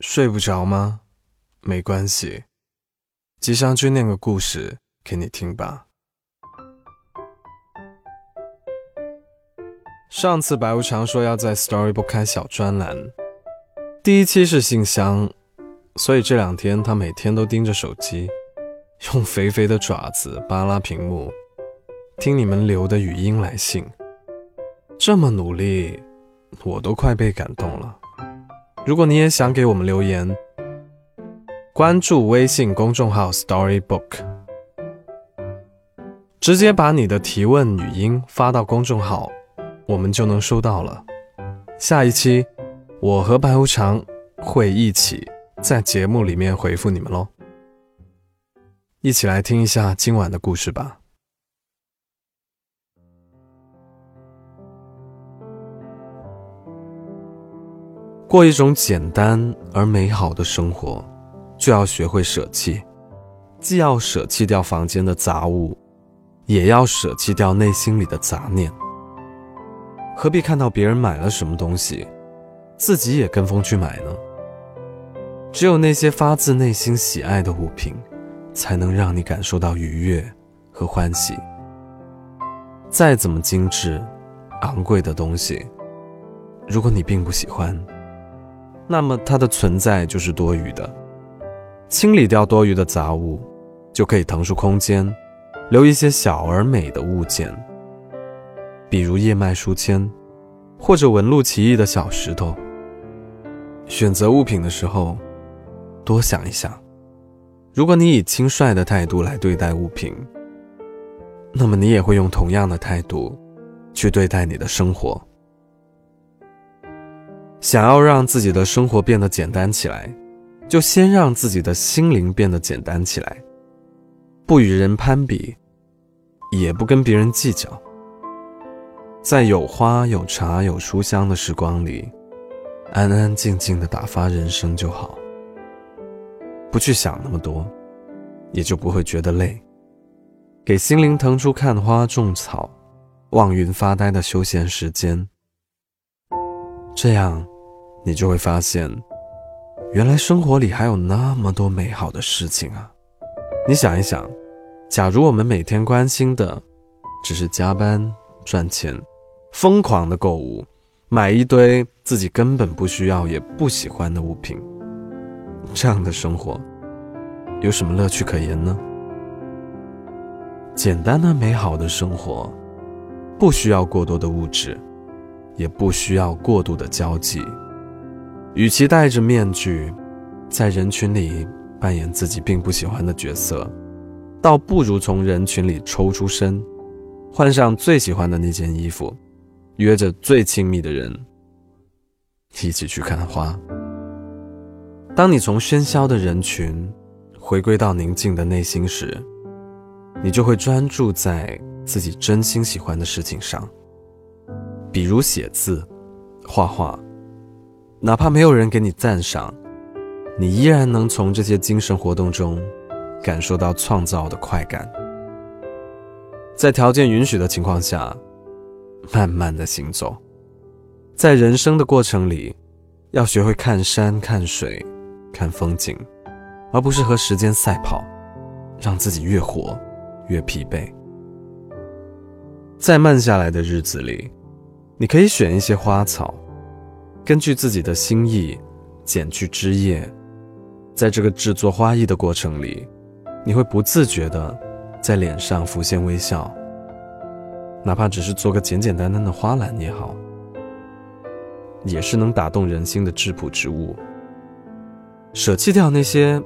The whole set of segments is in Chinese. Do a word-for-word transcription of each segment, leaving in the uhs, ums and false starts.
睡不着吗？没关系，吉祥君念个故事给你听吧。上次白无常说要在 Storybook 开小专栏，第一期是信箱，所以这两天他每天都盯着手机，用肥肥的爪子扒拉屏幕，听你们留的语音来信。这么努力，我都快被感动了。如果你也想给我们留言，关注微信公众号 Storybook， 直接把你的提问语音发到公众号，我们就能收到了。下一期我和白无常会一起在节目里面回复你们咯。一起来听一下今晚的故事吧。过一种简单而美好的生活，就要学会舍弃，既要舍弃掉房间的杂物，也要舍弃掉内心里的杂念。何必看到别人买了什么东西，自己也跟风去买呢？只有那些发自内心喜爱的物品，才能让你感受到愉悦和欢喜。再怎么精致、昂贵的东西，如果你并不喜欢，那么它的存在就是多余的。清理掉多余的杂物，就可以腾出空间，留一些小而美的物件，比如叶脉书签，或者纹路奇异的小石头。选择物品的时候，多想一想，如果你以轻率的态度来对待物品，那么你也会用同样的态度去对待你的生活。想要让自己的生活变得简单起来，就先让自己的心灵变得简单起来，不与人攀比，也不跟别人计较。在有花有茶有书香的时光里，安安静静地打发人生就好，不去想那么多，也就不会觉得累。给心灵腾出看花种草、望云发呆的休闲时间，这样你就会发现，原来生活里还有那么多美好的事情啊。你想一想，假如我们每天关心的只是加班赚钱、疯狂的购物，买一堆自己根本不需要也不喜欢的物品，这样的生活有什么乐趣可言呢？简单的美好的生活，不需要过多的物质，也不需要过度的交际。与其戴着面具在人群里扮演自己并不喜欢的角色，倒不如从人群里抽出身，换上最喜欢的那件衣服，约着最亲密的人一起去看花。当你从喧嚣的人群回归到宁静的内心时，你就会专注在自己真心喜欢的事情上，比如写字、画画，哪怕没有人给你赞赏，你依然能从这些精神活动中感受到创造的快感。在条件允许的情况下，慢慢的行走，在人生的过程里，要学会看山、看水、看风景，而不是和时间赛跑，让自己越活越疲惫。在慢下来的日子里，你可以选一些花草，根据自己的心意剪去枝叶。在这个制作花艺的过程里，你会不自觉地在脸上浮现微笑，哪怕只是做个简简单单的花篮也好，也是能打动人心的质朴之物。舍弃掉那些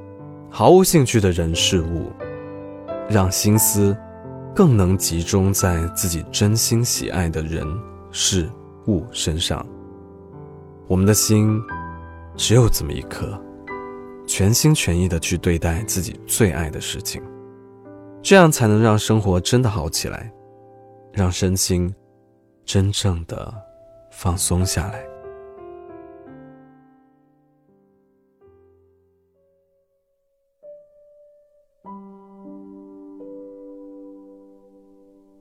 毫无兴趣的人事物，让心思更能集中在自己真心喜爱的人事物身上。我们的心只有这么一颗，全心全意地去对待自己最爱的事情，这样才能让生活真的好起来，让身心真正的放松下来。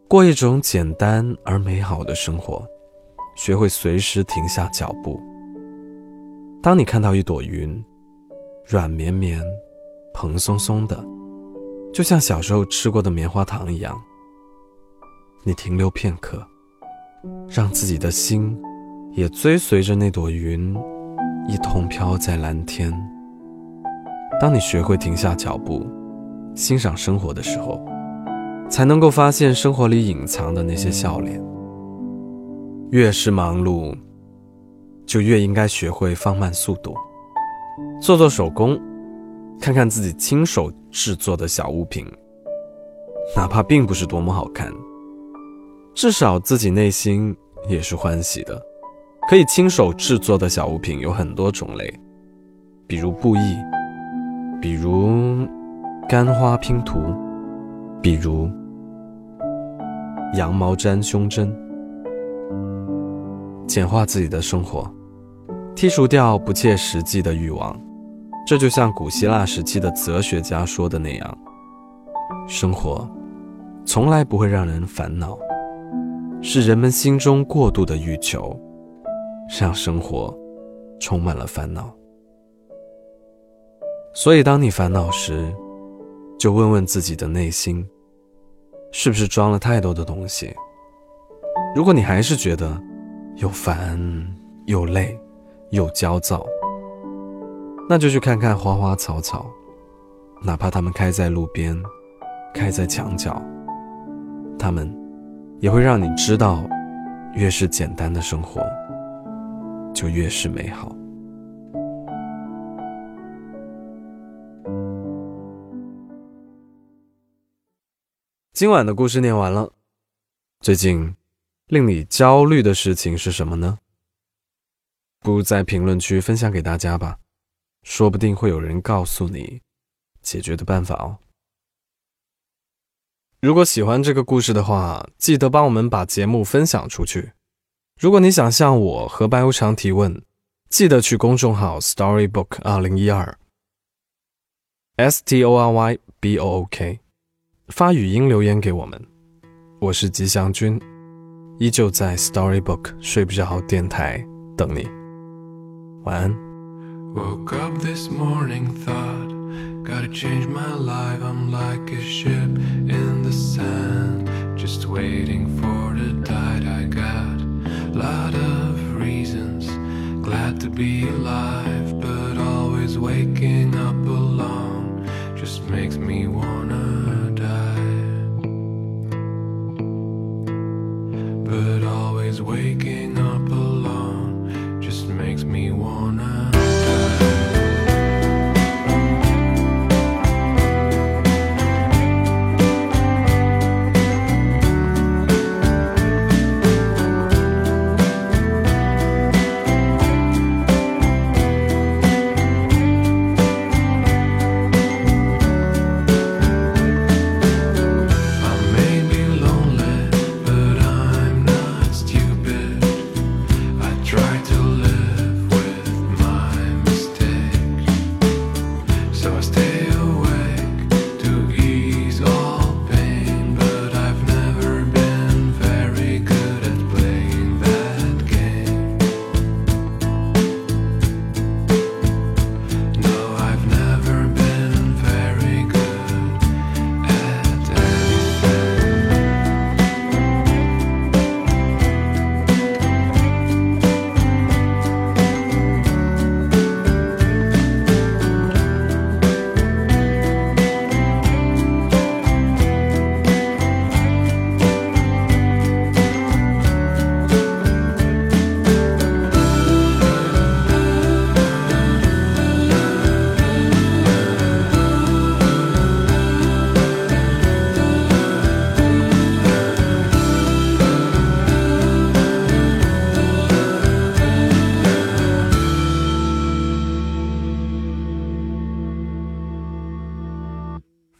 过一种简单而美好的生活，学会随时停下脚步。当你看到一朵云，软绵绵蓬松松的，就像小时候吃过的棉花糖一样。你停留片刻，让自己的心也追随着那朵云一同飘在蓝天。当你学会停下脚步欣赏生活的时候，才能够发现生活里隐藏的那些笑脸。越是忙碌，就越应该学会放慢速度，做做手工，看看自己亲手制作的小物品，哪怕并不是多么好看，至少自己内心也是欢喜的。可以亲手制作的小物品有很多种类，比如布艺，比如干花拼图，比如羊毛毡胸针。简化自己的生活，剔除掉不切实际的欲望，这就像古希腊时期的哲学家说的那样，生活从来不会让人烦恼，是人们心中过度的欲求，让生活充满了烦恼。所以当你烦恼时，就问问自己的内心，是不是装了太多的东西？如果你还是觉得又烦又累又焦躁，那就去看看花花草草，哪怕它们开在路边，开在墙角，它们也会让你知道，越是简单的生活，就越是美好。今晚的故事念完了。最近令你焦虑的事情是什么呢？不如在评论区分享给大家吧，说不定会有人告诉你解决的办法哦。如果喜欢这个故事的话，记得帮我们把节目分享出去。如果你想向我和白无常提问，记得去公众号 Storybook 二零一二 S T O R Y B O O K 发语音留言给我们。我是吉祥君，依旧在 Storybook 睡不着电台等你，晚安。 Woke up this morning, thought gotta change my life. I'm like a ship in the sand, just waiting for the tide. I got a lot of reasons, glad to be alive, but always waking up alone just makes me wanna die. But always waking up alone just makes me wanna die.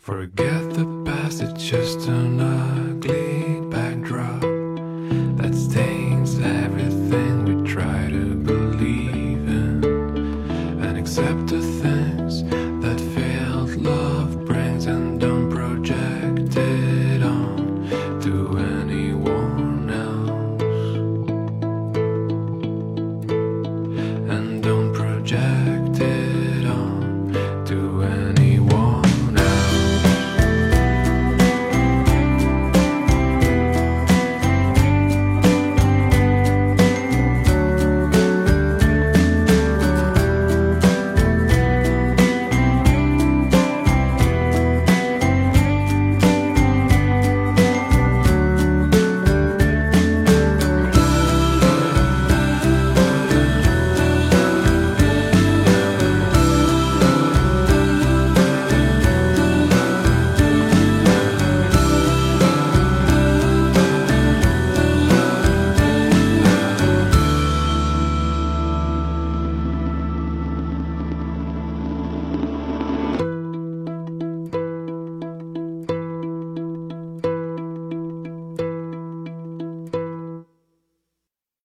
Forget the past, it's just another